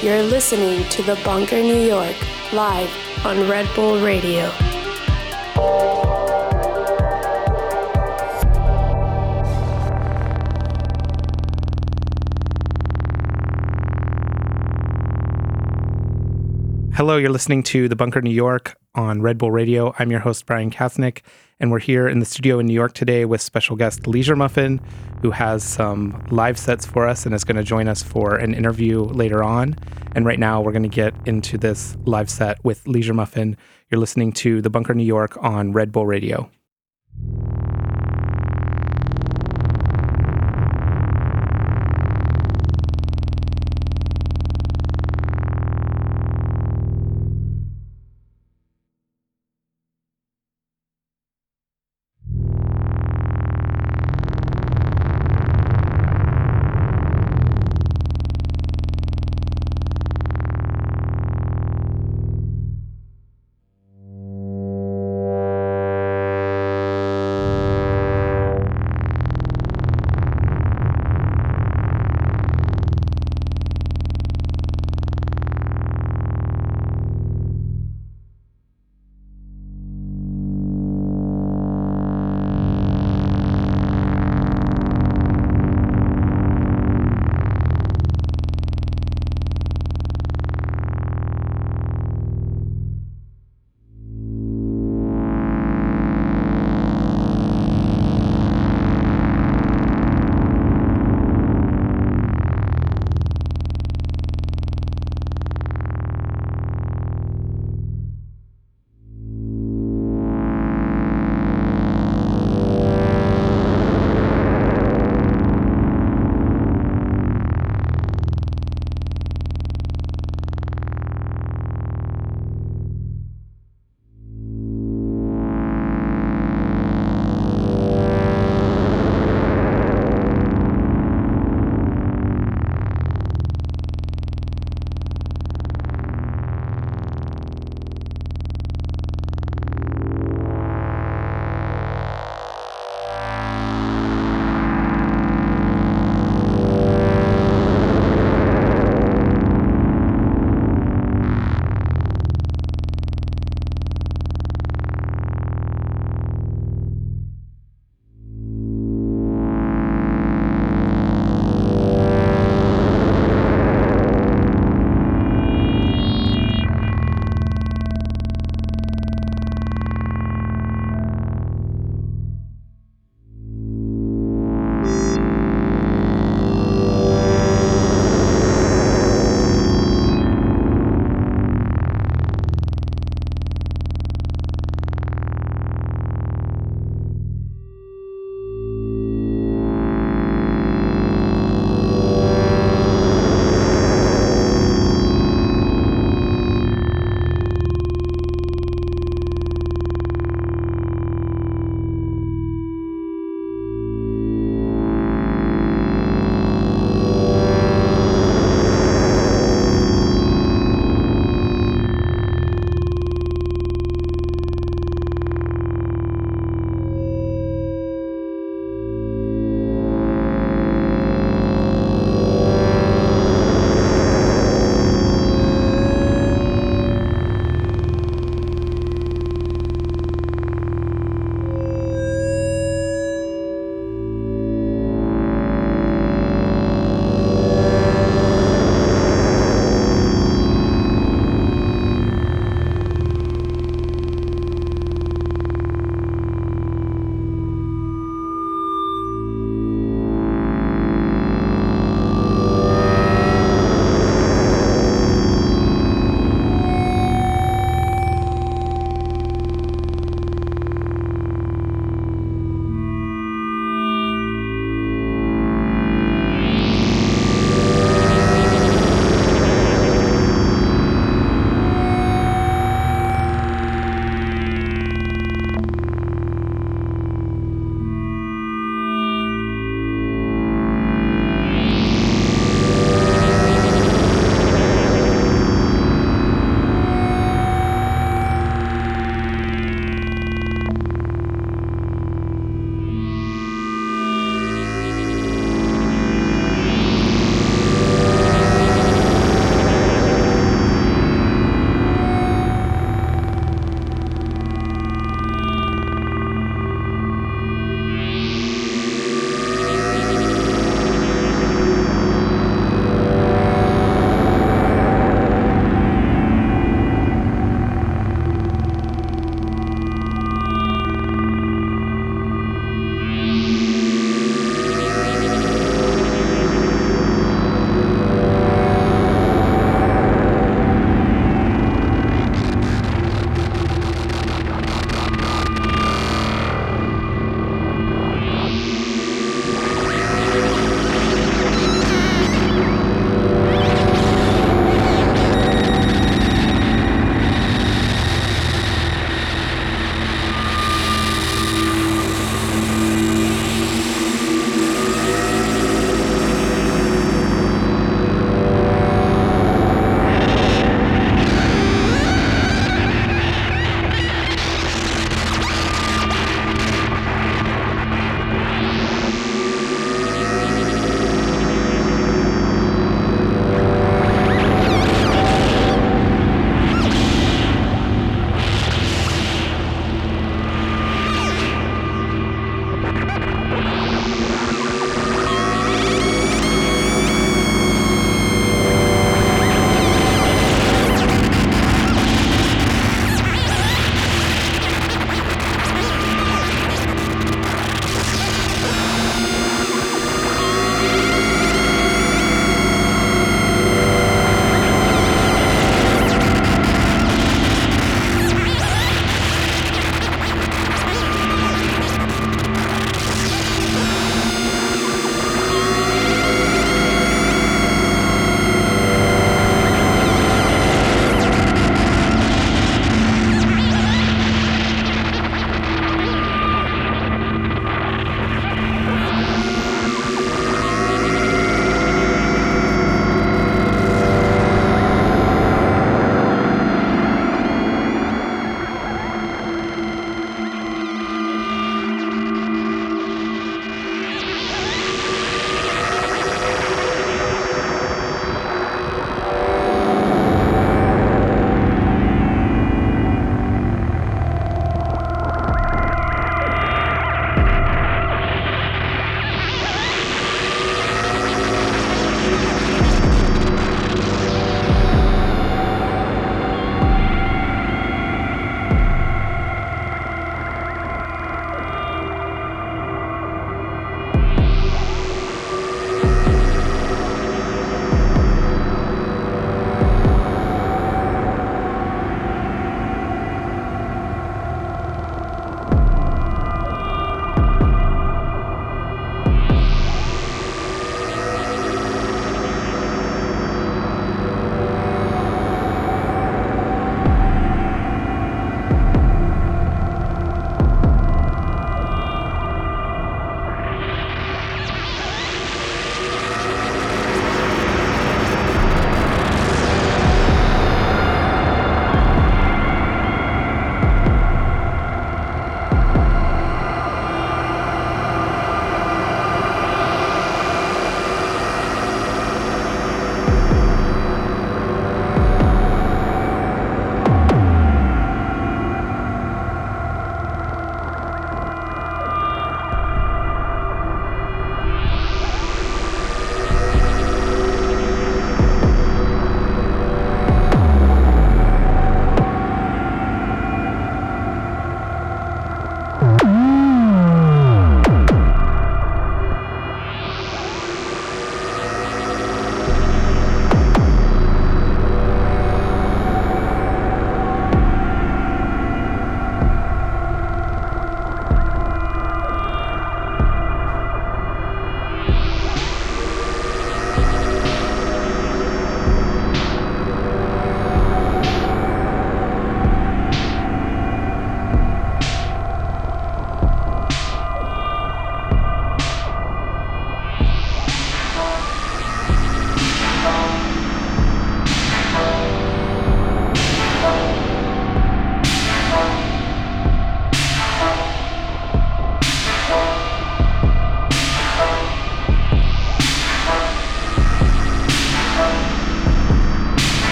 You're listening to The Bunker New York, live on Red Bull Radio. Hello, you're listening to The Bunker New York on Red Bull Radio. I'm your host, Bryan Kasenic, and we're here in the studio in New York today with special guest Leisure Muffin, who has some live sets for us and is going to join us for an interview later on. And right now, we're going to get into this live set with Leisure Muffin. You're listening to The Bunker New York on Red Bull Radio.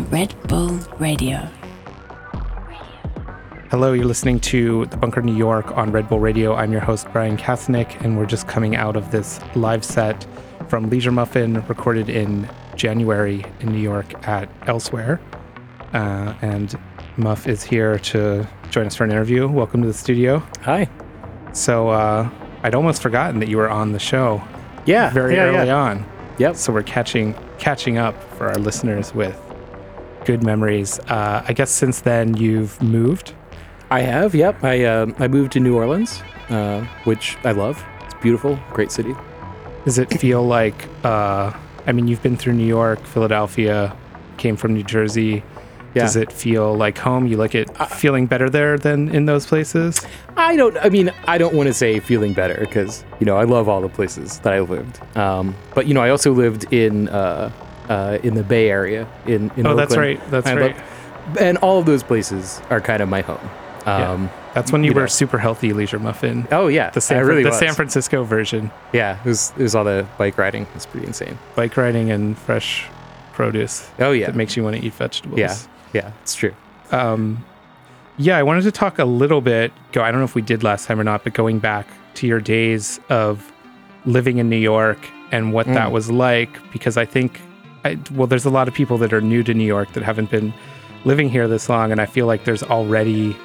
to Red Bull Radio. Hello, you're listening to The Bunker New York on Red Bull Radio. I'm your host, Bryan Kasenic, and we're just coming out of this live set from Leisure Muffin, recorded in January in New York at Elsewhere. And Muff is here to join us for an interview. Welcome to the studio. Hi. So I'd almost forgotten that you were on the show. Yeah. Very early on. Yep. So we're catching up for our listeners with good memories. I guess since then you've moved. I have, yep. I moved to New Orleans, which I love. It's beautiful, great city. Does it feel like, I mean, you've been through New York, Philadelphia, came from New Jersey. Yeah. Does it feel like home? You like it feeling better there than in those places? I don't want to say feeling better because, you know, I love all the places that I lived. But, you know, I also lived in the Bay Area in Oakland. That's right. That's right. And all of those places are kind of my home. Yeah. That's when you were super healthy, Leisure Muffin. Oh, yeah. I really was. The San Francisco version. Yeah. It was all the bike riding. It's pretty insane. Bike riding and fresh produce. Oh, yeah. That makes you want to eat vegetables. Yeah. It's true. I wanted to talk a little bit. I don't know if we did last time or not, but going back to your days of living in New York and what that was like, because I think, there's a lot of people that are new to New York that haven't been living here this long, and I feel like there's already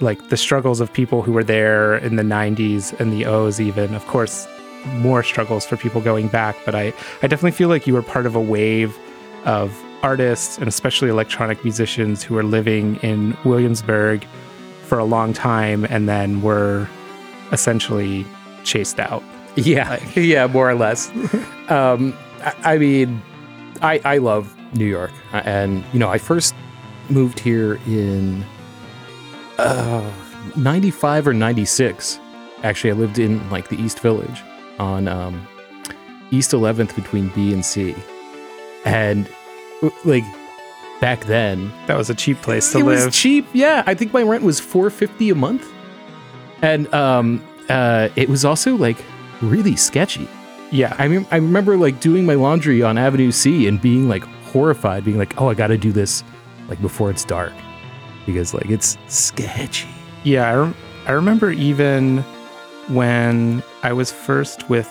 like the struggles of people who were there in the 90s and the O's even. Of course, more struggles for people going back, but I definitely feel like you were part of a wave of artists and especially electronic musicians who were living in Williamsburg for a long time and then were essentially chased out. Yeah, more or less. I love New York, and you know, I first moved here in 95 or 96. Actually, I lived in like the East Village on East 11th between B and C, and like back then, that was a cheap place to live. It was cheap, yeah. I think my rent was $4.50 a month, and it was also like really sketchy. Yeah, I mean, I remember like doing my laundry on Avenue C and being like horrified, being like, oh, I got to do this like before it's dark because like it's sketchy. Yeah, I remember even when I was first with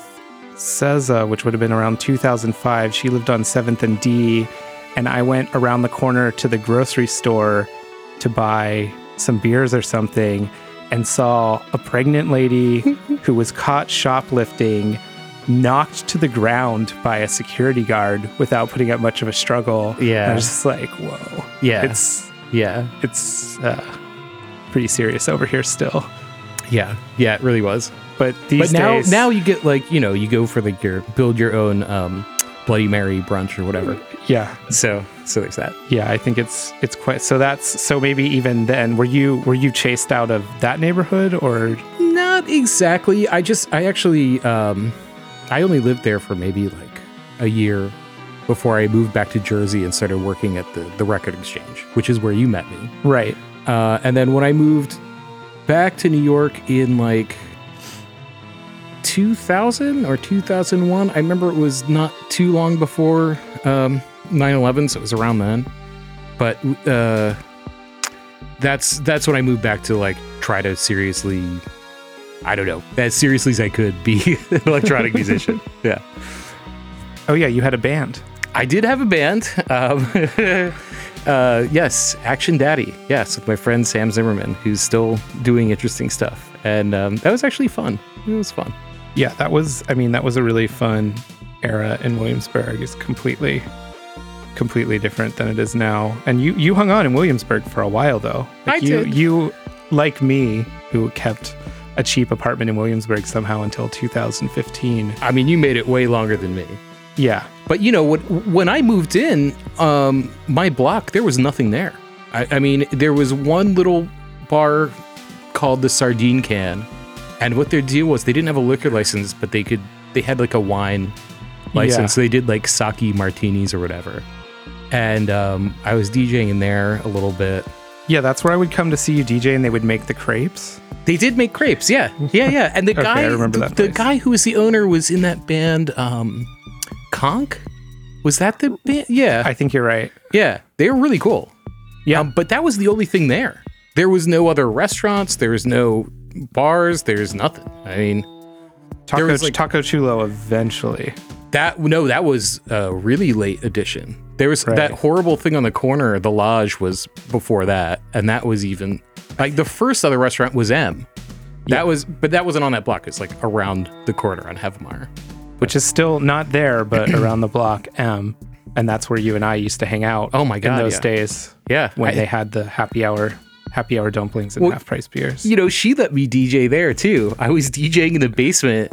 Seza, which would have been around 2005, she lived on 7th and D, and I went around the corner to the grocery store to buy some beers or something and saw a pregnant lady who was caught shoplifting, knocked to the ground by a security guard without putting up much of a struggle. Yeah. And I was just like, whoa. Yeah. It's pretty serious over here still. Yeah. Yeah, it really was. But these days... now you get like, you know, you go for like build your own Bloody Mary brunch or whatever. Yeah. So there's that. Yeah, I think it's quite... So maybe even then, were you chased out of that neighborhood or... Not exactly. I only lived there for maybe like a year before I moved back to Jersey and started working at the Record Exchange, which is where you met me. Right. And then when I moved back to New York in like 2000 or 2001, I remember it was not too long before 9/11, so it was around then. But that's when I moved back to like try to seriously... I don't know, as seriously as I could be an electronic musician. Yeah. Oh, yeah, you had a band. I did have a band. Yes, Action Daddy. Yes, with my friend Sam Zimmerman, who's still doing interesting stuff. And that was actually fun. It was fun. Yeah, that was a really fun era in Williamsburg. It's completely different than it is now. And you hung on in Williamsburg for a while, though. Like, I did. You, like me, who kept... a cheap apartment in Williamsburg somehow until 2015. I mean, you made it way longer than me. Yeah. But, you know, when I moved in, my block, there was nothing there. I mean, there was one little bar called the Sardine Can. And what their deal was, they didn't have a liquor license, but they had like a wine license. Yeah. So they did like sake martinis or whatever. And I was DJing in there a little bit. Yeah, that's where I would come to see you DJ, and they would make the crepes. They did make crepes, yeah. And the guy, I remember that the guy who was the owner was in that band, Conk. Was that the band? Yeah. I think you're right. Yeah. They were really cool. Yeah. But that was the only thing there. There was no other restaurants. There was no bars. There's nothing. I mean, Taco Chulo eventually. That was a really late edition. There was that horrible thing on the corner. The Lodge was before that, and that was even like the first other restaurant was M. But that wasn't on that block. It's like around the corner on Havemeyer, which is still not there, but around the block M, and that's where you and I used to hang out. Oh my god, in those days, when they had the happy hour dumplings and half price beers. You know, she let me DJ there too. I was DJing in the basement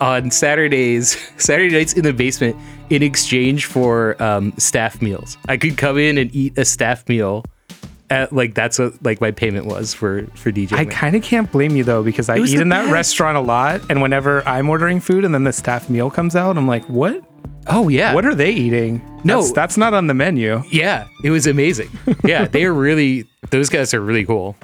on Saturday nights in the basement in exchange for staff meals. I could come in and eat a staff meal at, like, that's what, like, my payment was for DJing. I kind of can't blame you though, because I eat in that restaurant a lot, and whenever I'm ordering food and then the staff meal comes out, I'm like, what? Oh yeah. What are they eating? No, that's not on the menu. Yeah. It was amazing. Yeah. Those guys are really cool.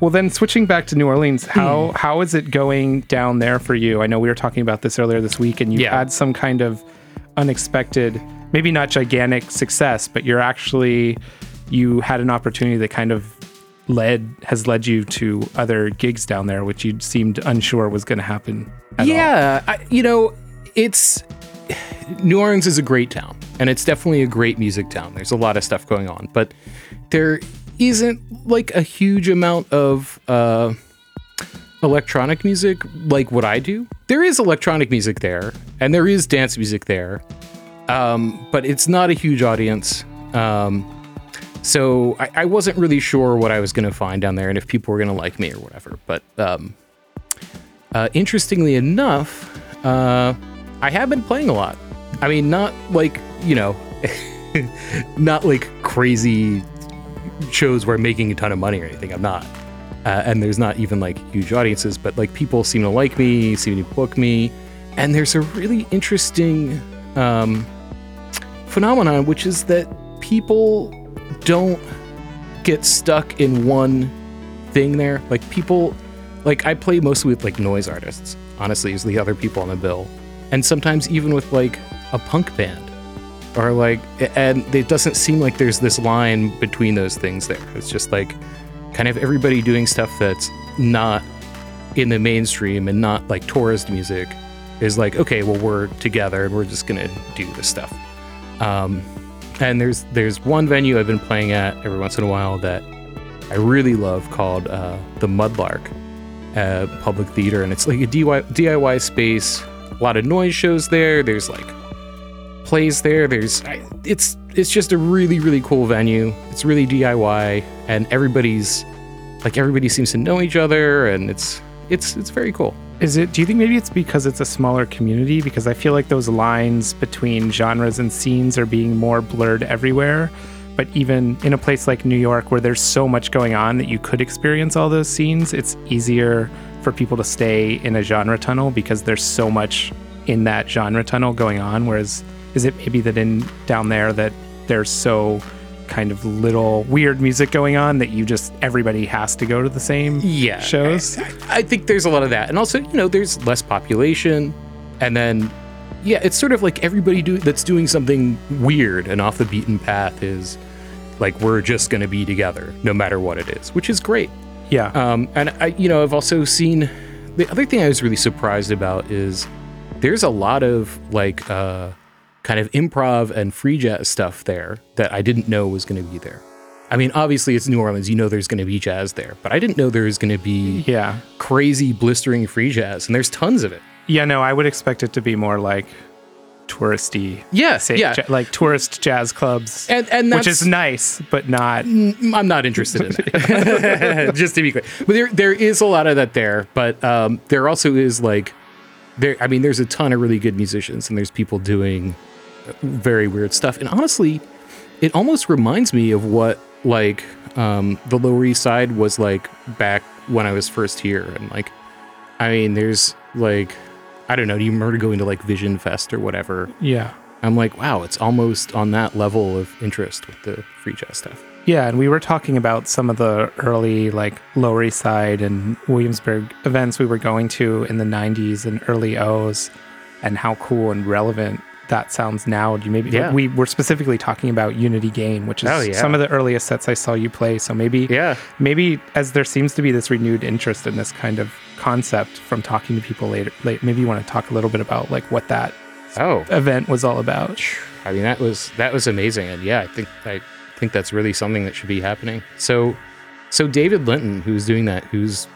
Well, then switching back to New Orleans, how is it going down there for you? I know we were talking about this earlier this week, and you had some kind of unexpected, maybe not gigantic success, but you had an opportunity that kind of has led you to other gigs down there, which you seemed unsure was going to happen at all. Yeah, New Orleans is a great town, and it's definitely a great music town. There's a lot of stuff going on, but there isn't like a huge amount of electronic music like what I do. There is electronic music there, and there is dance music there, but it's not a huge audience. So I wasn't really sure what I was going to find down there and if people were going to like me or whatever. But interestingly enough, I have been playing a lot. I mean, not like, not like crazy shows where I'm making a ton of money or anything. I'm not. And there's not even like huge audiences, but like people seem to like me, seem to book me. And there's a really interesting phenomenon, which is that people don't get stuck in one thing there. Like people, like I play mostly with like noise artists, honestly, is the other people on the bill. And sometimes even with like a punk band or like, and it doesn't seem like there's this line between those things there. It's just like kind of everybody doing stuff that's not in the mainstream and not like tourist music is like, okay, well, we're together and we're just going to do this stuff. And there's one venue I've been playing at every once in a while that I really love called The Mudlark Public Theater. And it's like a DIY space, a lot of noise shows there. There's like plays there. It's just a really, really cool venue. It's really DIY, and everybody seems to know each other, and it's very cool. Do you think maybe it's because it's a smaller community? Because I feel like those lines between genres and scenes are being more blurred everywhere. But even in a place like New York, where there's so much going on that you could experience all those scenes, it's easier for people to stay in a genre tunnel because there's so much in that genre tunnel going on. Whereas, is it maybe that down there that there's so kind of little weird music going on that you just everybody has to go to the same shows? I think there's a lot of that, and also there's less population, and then it's sort of like everybody that's doing something weird and off the beaten path is like we're just going to be together no matter what it is, which is great. Yeah. And I I've also seen the other thing I was really surprised about is there's a lot of like kind of improv and free jazz stuff there that I didn't know was going to be there. I mean, obviously it's New Orleans, there's going to be jazz there, but I didn't know there was going to be crazy blistering free jazz, and there's tons of it. Yeah, no, I would expect it to be more like touristy. Like tourist jazz clubs, and which is nice, but not. I'm not interested in that. Just to be clear, but there is a lot of that there, but there also is like there's a ton of really good musicians, and there's people doing very weird stuff, and honestly it almost reminds me of what like the Lower East Side was like back when I was first here. And like I mean there's like I don't know, do you remember going to like Vision Fest or whatever? Yeah, I'm like, wow, it's almost on that level of interest with the free jazz stuff. Yeah, and we were talking about some of the early like Lower East Side and Williamsburg events we were going to in the 90s and early 2000s, and how cool and relevant that sounds now. Do you maybe we were specifically talking about Unity Game, which is some of the earliest sets I saw you play. So maybe as there seems to be this renewed interest in this kind of concept from talking to people later maybe you want to talk a little bit about like what that event was all about. I mean, that was amazing, and I think that's really something that should be happening. So David Linton, who's doing that, who's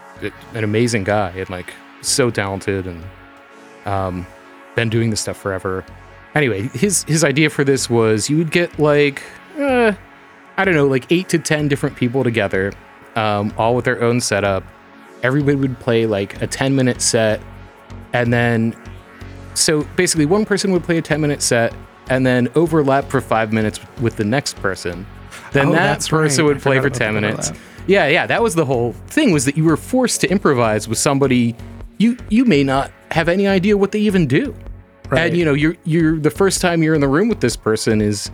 an amazing guy and like so talented and been doing this stuff forever. Anyway, his idea for this was you would get like, I don't know, like 8 to 10 different people together, all with their own setup. Everybody would play like a 10-minute set. And then, so basically one person would play a 10-minute set and then overlap for 5 minutes with the next person. Then that person would play for 10 minutes. Yeah, that was the whole thing, was that you were forced to improvise with somebody you may not have any idea what they even do. Right. And, you know, you're the first time you're in the room with this person is,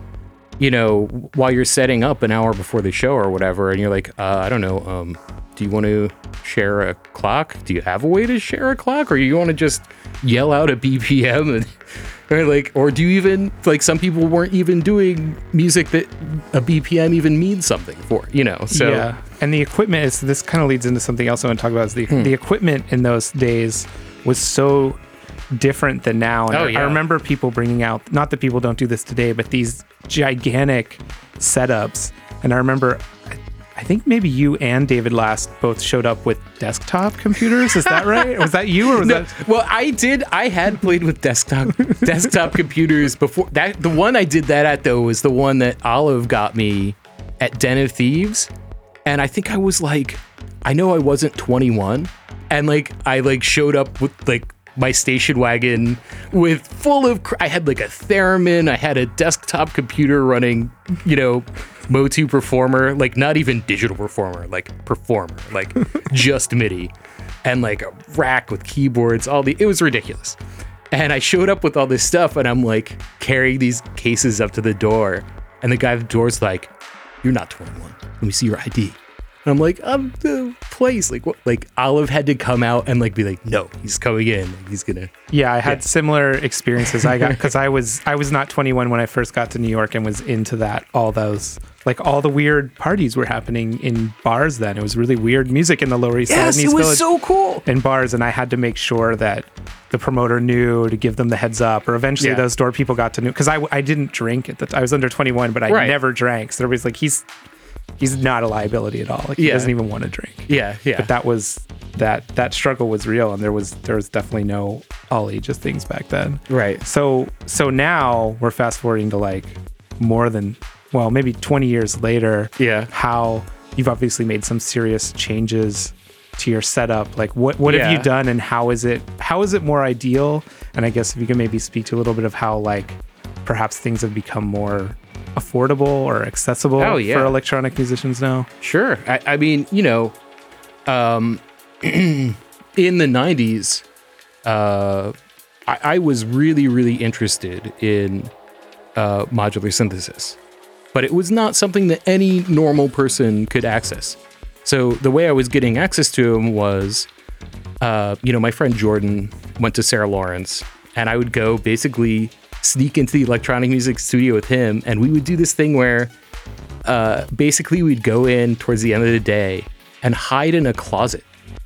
you know, while you're setting up an hour before the show or whatever, and you're like, I don't know, do you want to share a clock? Do you have a way to share a clock? Or you want to just yell out a BPM and... Right, like, or do you even, like, some people weren't even doing music that a BPM even means something for, you know, so. Yeah, and the equipment is, this kind of leads into something else I want to talk about, is the equipment in those days was so different than now. And I remember people bringing out, not that people don't do this today, but these gigantic setups. And I remember, I think maybe you and David Last both showed up with desktop computers. Is that right? Was that you or was that? Well, I did. I had played with desktop computers before. That the one I did that at though was the one that Olive got me at Den of Thieves, and I think I was like, I know I wasn't 21, and like I like showed up with like my station wagon with full of. I had like a theremin. I had a desktop computer running. You know. Motu performer, like not even digital performer, like just MIDI, and like a rack with keyboards, it was ridiculous. And I showed up with all this stuff and I'm like carrying these cases up to the door. And the guy at the door's like, you're not 21. Let me see your ID. And I'm like, I'm the place. Like what? Like Olive had to come out and like, be like, no, he's coming in. He's going to. Yeah. I had similar experiences. I got, cause I was not 21 when I first got to New York and was into that, all those. Like all the weird parties were happening in bars then. It was really weird music in the Lower East Side. Yes, it was so cool. In bars, and I had to make sure that the promoter knew to give them the heads up, or eventually those door people got to know. Because I didn't drink at the time. I was under 21, but I never drank. So everybody's like, he's not a liability at all. Like he doesn't even want to drink. Yeah. But that was that struggle was real, and there was definitely no all ages things back then. Right. So now we're fast forwarding to like more than. Well, maybe 20 years later, how you've obviously made some serious changes to your setup. Like what have you done, and how is it more ideal? And I guess if you can maybe speak to a little bit of how like perhaps things have become more affordable or accessible for electronic musicians now. Sure. I mean, you know, in the 90s, I was really, really interested in modular synthesis. But it was not something that any normal person could access. So the way I was getting access to them was, you know, my friend Jordan went to Sarah Lawrence, and I would go basically sneak into the electronic music studio with him, and we would do this thing where basically we'd go in towards the end of the day and hide in a closet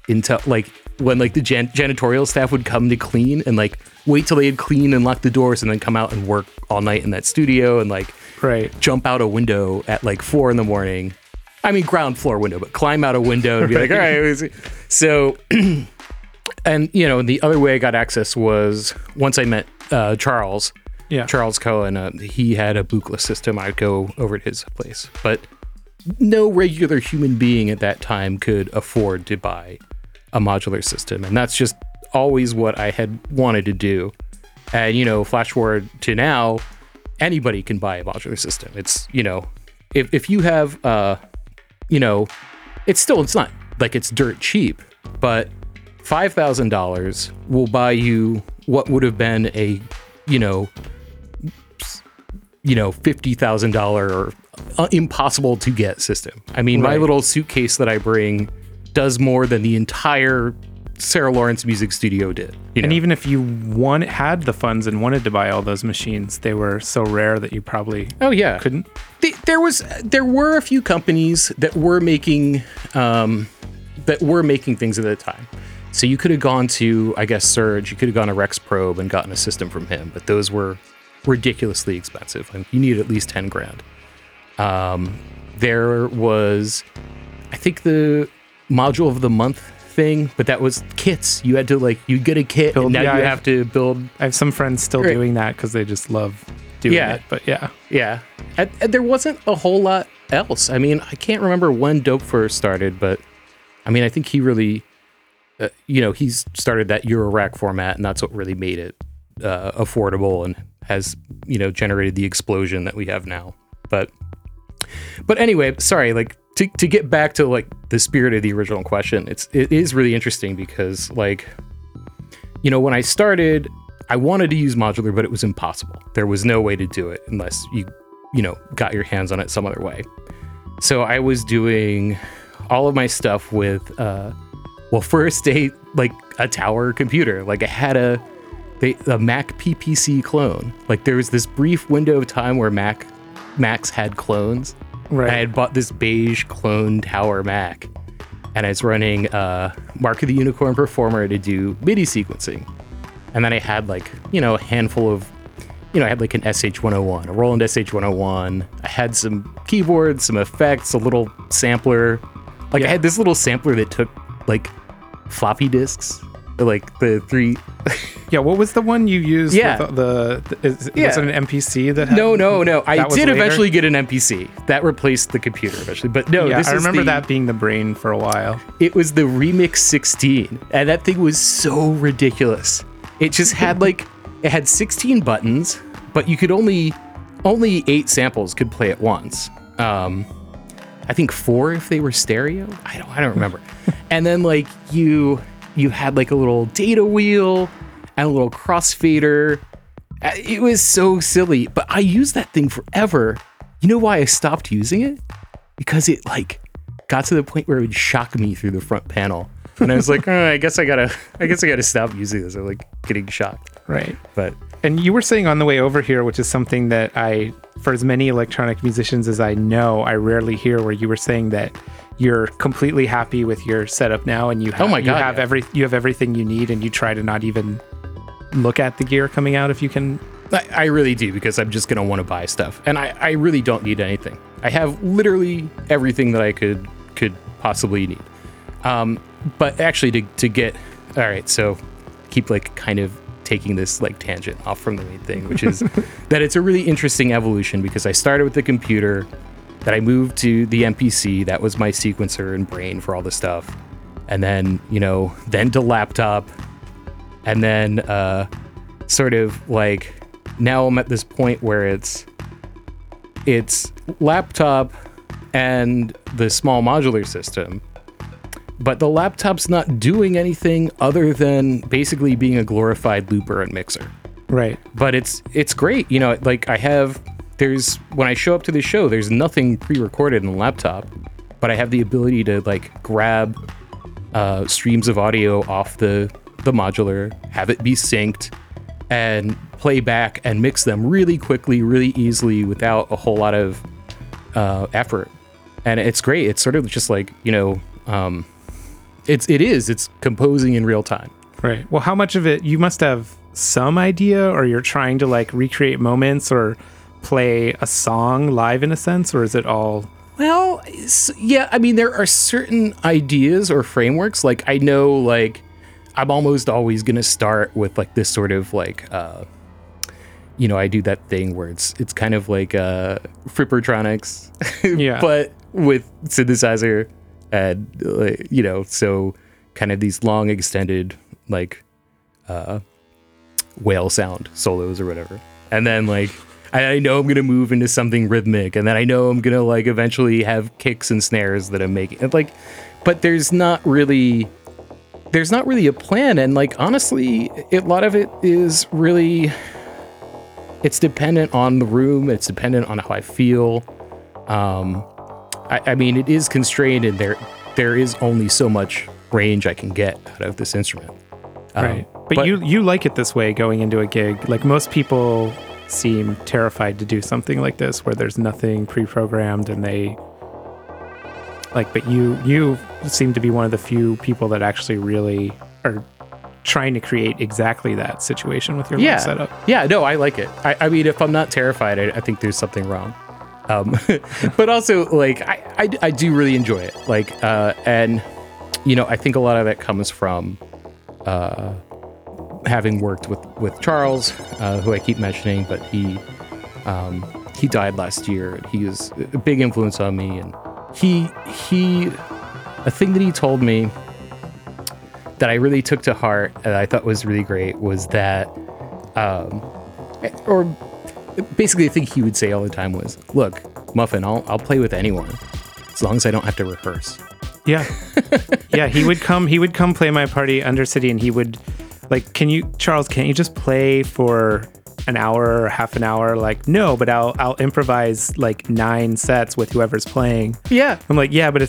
until like when like the janitorial staff would come to clean, and like wait till they had cleaned and locked the doors and then come out and work all night in that studio and like jump out a window at like 4 a.m. I mean, ground floor window, but climb out a window and be like, all right. So, and you know, the other way I got access was once I met Charles Cohen, he had a Buchla system. I'd go over to his place, but no regular human being at that time could afford to buy a modular system. And that's just always what I had wanted to do. And, you know, flash forward to now, anybody can buy a modular system. It's, you know, if you have, you know, it's not like it's dirt cheap, but $5,000 will buy you what would have been a, you know, $50,000 or impossible to get system. I mean, my little suitcase that I bring does more than the entire Sarah Lawrence Music Studio did. And even if you had the funds and wanted to buy all those machines, they were so rare that you probably couldn't. There were a few companies that were making things at the time. So you could have gone to, I guess, Surge. You could have gone to Rex Probe and gotten a system from him, but those were ridiculously expensive. I mean, you needed at least $10,000. There was, I think, the module of the month thing, but that was kits. You had to you get a kit build, and now you have to build. I have some friends still doing that because they just love doing it. But and there wasn't a whole lot else. I mean, I can't remember when Doepfer started, but I mean, I think he really, he's started that Eurorack format, and that's what really made it affordable and has generated the explosion that we have now. But anyway, sorry. To get back to the spirit of the original question, it is really interesting because when I started, I wanted to use modular, but it was impossible. There was no way to do it unless you got your hands on it some other way. So I was doing all of my stuff with first a tower computer. I had a Mac PPC clone. There was this brief window of time where Macs had clones. Right. I had bought this beige clone tower Mac, and I was running Mark of the Unicorn Performer to do MIDI sequencing. And then I had a handful of, I had an SH-101, a Roland SH-101. I had some keyboards, some effects, a little sampler. I had this little sampler that took floppy disks, the three. Yeah, what was the one you used? Yeah, with was it an MPC that had? No. I did eventually get an MPC that replaced the computer eventually, but no. Yeah, I remember that being the brain for a while. It was the Remix 16, and that thing was so ridiculous. It just had it had 16 buttons, but you could only 8 samples could play at once. I think 4 if they were stereo. I don't remember. And then you had a little data wheel and a little crossfader. It was so silly, but I used that thing forever. You know why I stopped using it? Because it got to the point where it would shock me through the front panel, and I was I guess I gotta stop using this. I'm getting shocked, right? But and you were saying on the way over here, which is something that for as many electronic musicians as I know, I rarely hear, where you were saying that you're completely happy with your setup now, and you have everything you need, and you try to not even look at the gear coming out if you can. I really do, because I'm just going to want to buy stuff, and I really don't need anything. I have literally everything that I could possibly need. But actually, to get all right, so keep kind of taking this tangent off from the main thing, which is that it's a really interesting evolution, because I started with the computer, that I moved to the MPC, that was my sequencer and brain for all this stuff, and then then to laptop, and then now I'm at this point where it's laptop and the small modular system, but the laptop's not doing anything other than basically being a glorified looper and mixer. Right. But it's great. When I show up to the show, there's nothing pre-recorded in the laptop, but I have the ability to grab streams of audio off the modular, have it be synced, and play back and mix them really quickly, really easily, without a whole lot of effort. And it's great. It's sort of just it's composing in real time. Right. Well, how much of it, you must have some idea, or you're trying to recreate moments or play a song live in a sense, or is it all? Well, yeah, I mean, there are certain ideas or frameworks. I know, I'm almost always going to start with this sort of I do that thing where it's kind of Frippertronics, but with synthesizer. And, so kind of these long extended whale sound solos or whatever. And then I know I'm going to move into something rhythmic, and then I know I'm going to eventually have kicks and snares that I'm making. And, but there's not really a plan. And honestly, a lot of it is really, it's dependent on the room. It's dependent on how I feel. I mean, it is constrained, and there is only so much range I can get out of this instrument. Right. But you like it this way going into a gig. Like, most people seem terrified to do something like this where there's nothing pre-programmed, and they like, but you seem to be one of the few people that actually really are trying to create exactly that situation with your live setup. Yeah, no, I like it. I mean, if I'm not terrified, I think there's something wrong. But also, like, I do really enjoy it. Like, and, you know, I think a lot of that comes from having worked with Charles, who I keep mentioning, but he died last year. And he was a big influence on me. And he a thing that he told me that I really took to heart and I thought was really great was that, or basically, I think he would say all the time was, "Look, Muffin, I'll play with anyone as long as I don't have to rehearse." Yeah, yeah. He would come play my party Undercity, and he would like, "Can't you just play for an hour or half an hour?" Like, "No, but I'll improvise like 9 sets with whoever's playing." Yeah, I'm like, "Yeah, but we're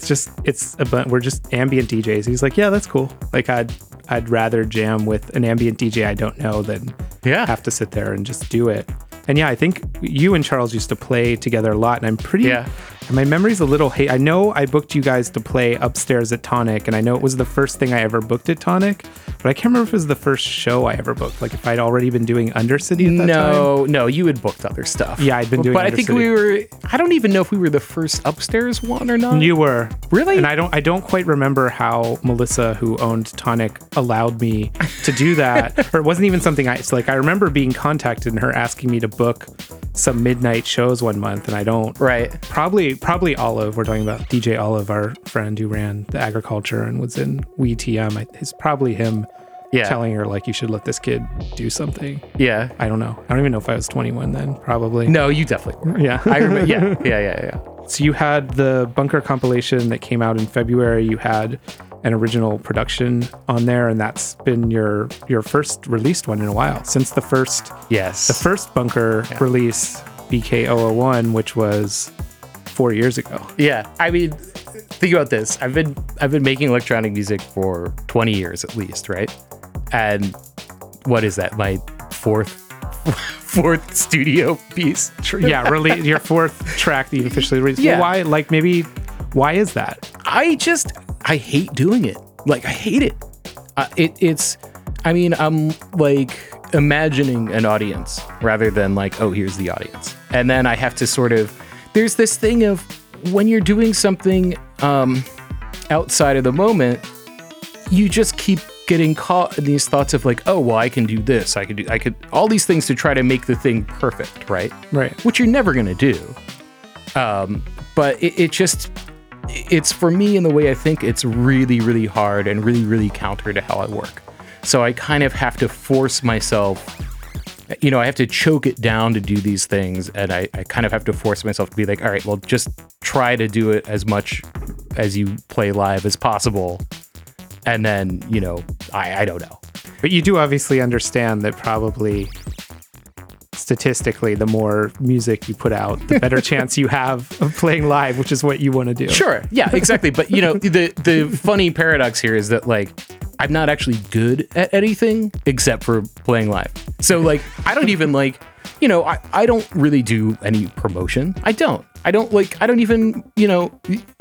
just ambient DJs." He's like, "Yeah, that's cool. Like, I'd rather jam with an ambient DJ I don't know than have to sit there and just do it." And yeah, I think you and Charles used to play together a lot, and I'm pretty... Yeah. My memory's a little... I know I booked you guys to play upstairs at Tonic, and I know it was the first thing I ever booked at Tonic, but I can't remember if it was the first show I ever booked. Like, if I'd already been doing Undercity at that time. No, you had booked other stuff. Yeah, I'd been doing Undercity. But I think we were... I don't even know if we were the first upstairs one or not. You were. Really? And I don't quite remember how Melissa, who owned Tonic, allowed me to do that. Or it wasn't even something I... So like, I remember being contacted and her asking me to book some midnight shows one month, and I don't... Right. Probably Olive. We're talking about DJ Olive, our friend who ran the agriculture and was in WeTM. It's probably him telling her, like, you should let this kid do something. Yeah. I don't know. I don't even know if I was 21 then, probably. No, you definitely were. Yeah. I remember. Yeah. So you had the Bunker compilation that came out in February. You had an original production on there, and that's been your first released one in a while, since the first... Yes. The first Bunker release, BK001, which was... 4 years ago. Yeah, I mean, think about this. I've been making electronic music for 20 years at least, right? And what is that? My fourth studio piece. Yeah, really, your fourth track that you officially released. Yeah. Well, why? Like, maybe why is that? I hate doing it. Like, I hate it. It's. I mean, I'm like imagining an audience rather than like, oh, here's the audience, and then I have to sort of... There's this thing of when you're doing something outside of the moment, you just keep getting caught in these thoughts of like, oh, well, I can do this. I could all these things to try to make the thing perfect. Right. Right. Which you're never going to do. But it's for me, in the way I think, it's really, really hard and really, really counter to how I work. So I kind of have to force myself. You know, I have to choke it down to do these things, and I kind of have to force myself to be like, all right, well, just try to do it as much as you play live as possible. And then, you know, I don't know. But you do obviously understand that probably statistically, the more music you put out, the better chance you have of playing live, which is what you want to do. Sure. Yeah, exactly. But, you know, the funny paradox here is that, like, I'm not actually good at anything except for playing live. So, like, I don't even, like, you know, I don't really do any promotion. I don't even, you know,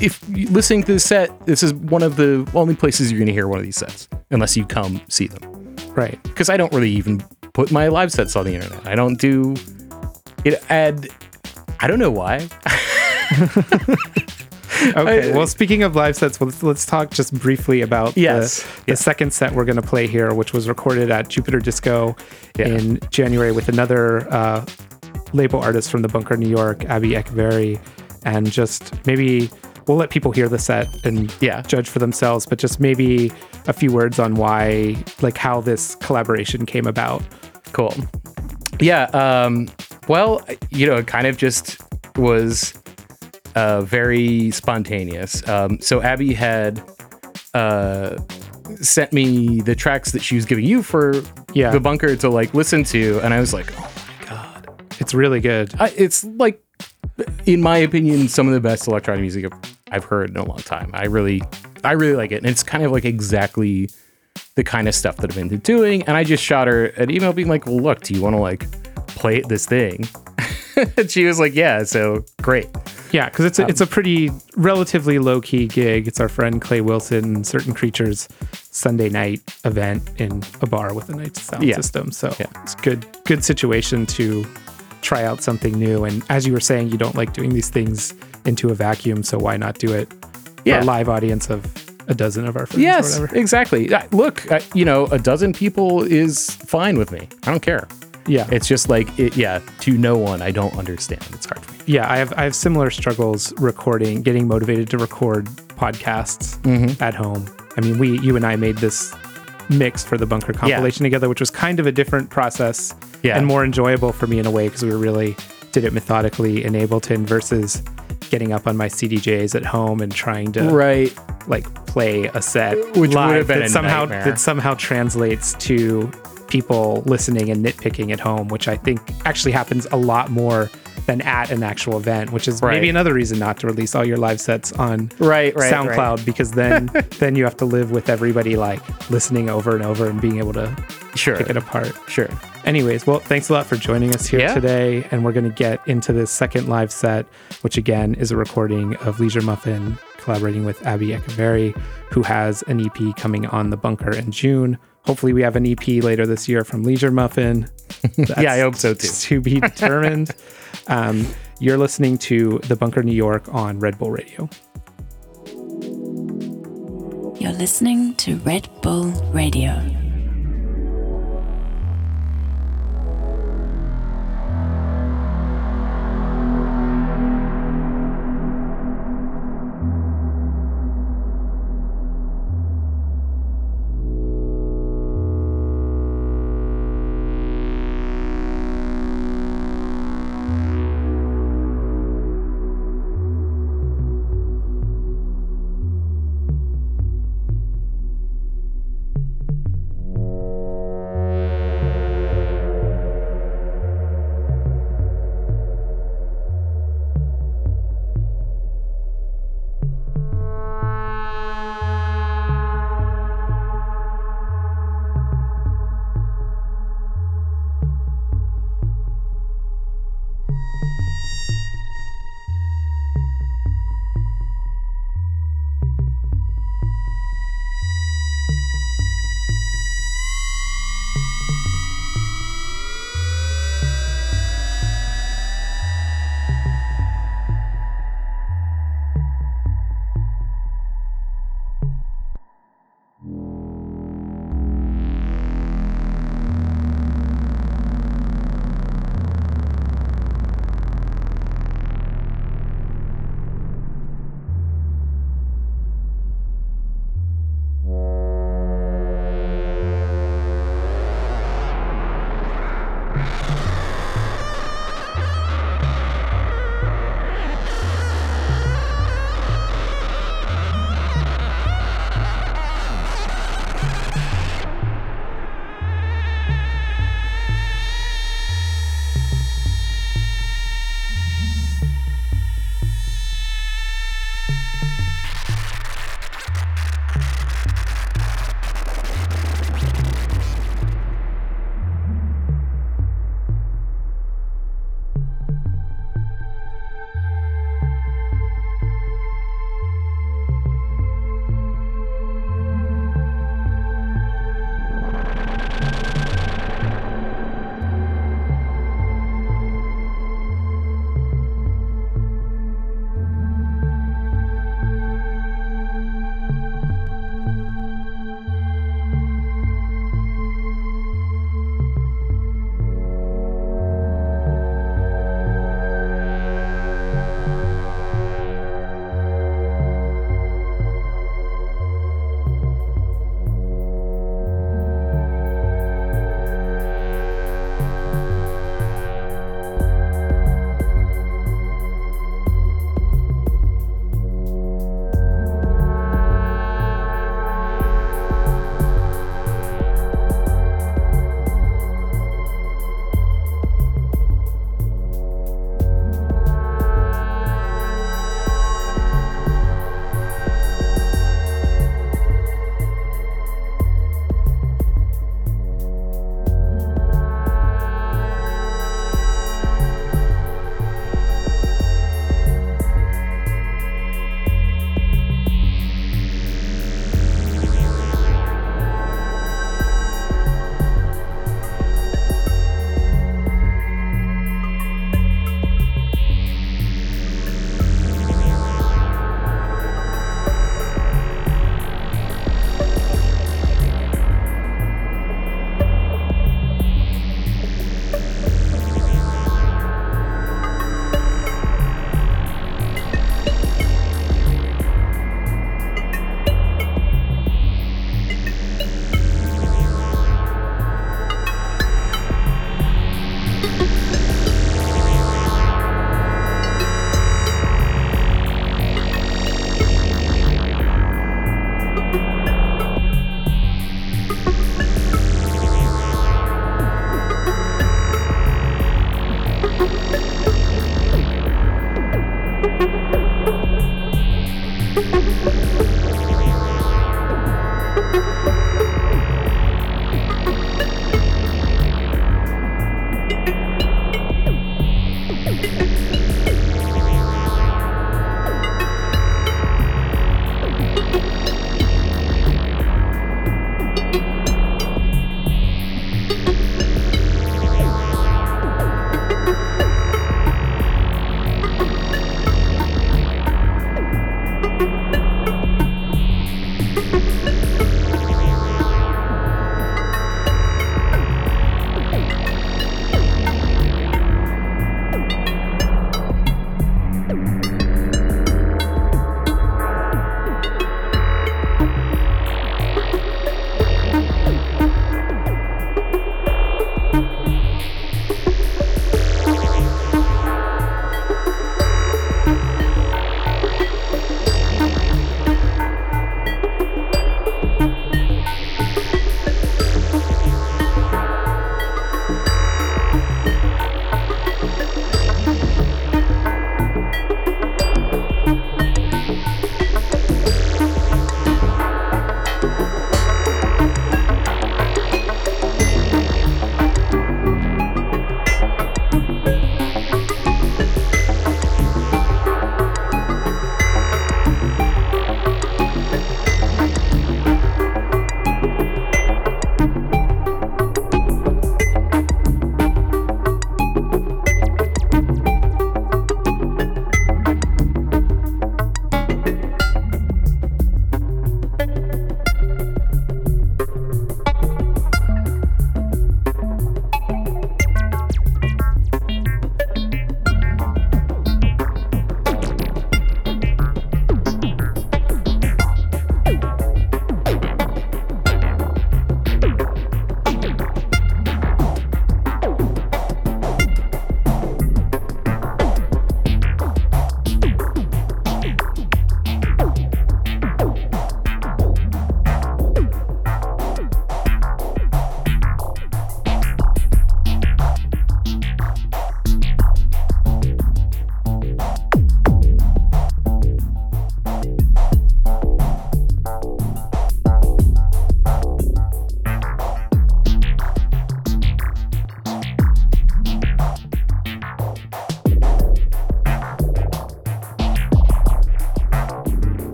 if you're listening to the set, this is one of the only places you're going to hear one of these sets, unless you come see them. Right. Because I don't really even put my live sets on the internet. I don't do it. And I don't know why. Okay, well, speaking of live sets, let's talk just briefly about the second set we're going to play here, which was recorded at Jupiter Disco in January with another label artist from the Bunker, New York, Abby Echiverri. And just maybe we'll let people hear the set and judge for themselves, but just maybe a few words on why, like, how this collaboration came about. Cool. Yeah, well, you know, it kind of just was... very spontaneous. So Abby had sent me the tracks that she was giving you for the Bunker to, like, listen to, and I was like, oh my god, it's really good. It's like, in my opinion, some of the best electronic music I've heard in a long time. I really I really like it. And it's kind of like exactly the kind of stuff that I've been doing. And I just shot her an email being like, well, look, do you want to like play this thing? And she was like, yeah, so great. Yeah, because it's a pretty relatively low-key gig. It's our friend Clay Wilson, Certain Creatures, Sunday night event in a bar with a nice sound system. So it's good situation to try out something new. And as you were saying, you don't like doing these things into a vacuum, so why not do it for a live audience of a dozen of our friends or whatever? Yes, exactly. Look, a dozen people is fine with me. I don't care. Yeah. It's just like, to no one, I don't understand. It's hard for me. Yeah, I have similar struggles recording, getting motivated to record podcasts at home. I mean, you and I made this mix for the Bunker compilation together, which was kind of a different process and more enjoyable for me in a way, because we really did it methodically in Ableton versus getting up on my CDJs at home and trying to play a set which live would have been that somehow translates to people listening and nitpicking at home, which I think actually happens a lot more than at an actual event, which is maybe another reason not to release all your live sets on SoundCloud, because then you have to live with everybody like listening over and over and being able to pick it apart. Sure. Anyways, well, thanks a lot for joining us here today, and we're going to get into this second live set, which again is a recording of Leisure Muffin collaborating with Abby Echiverri, who has an EP coming on The Bunker in June. Hopefully we have an EP later this year from Leisure Muffin. I hope so too. To be determined. You're listening to The Bunker New York on Red Bull Radio. You're listening to Red Bull Radio.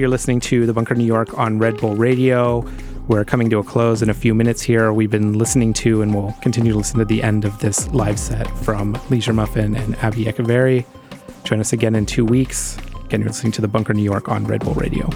You're listening to The Bunker New York on Red Bull Radio. We're coming to a close in a few minutes here. We've been listening to, and we'll continue to listen to, the end of this live set from Leisure Muffin and Abby Echiverri. Join us again in 2 weeks. Again, you're listening to The Bunker New York on Red Bull Radio.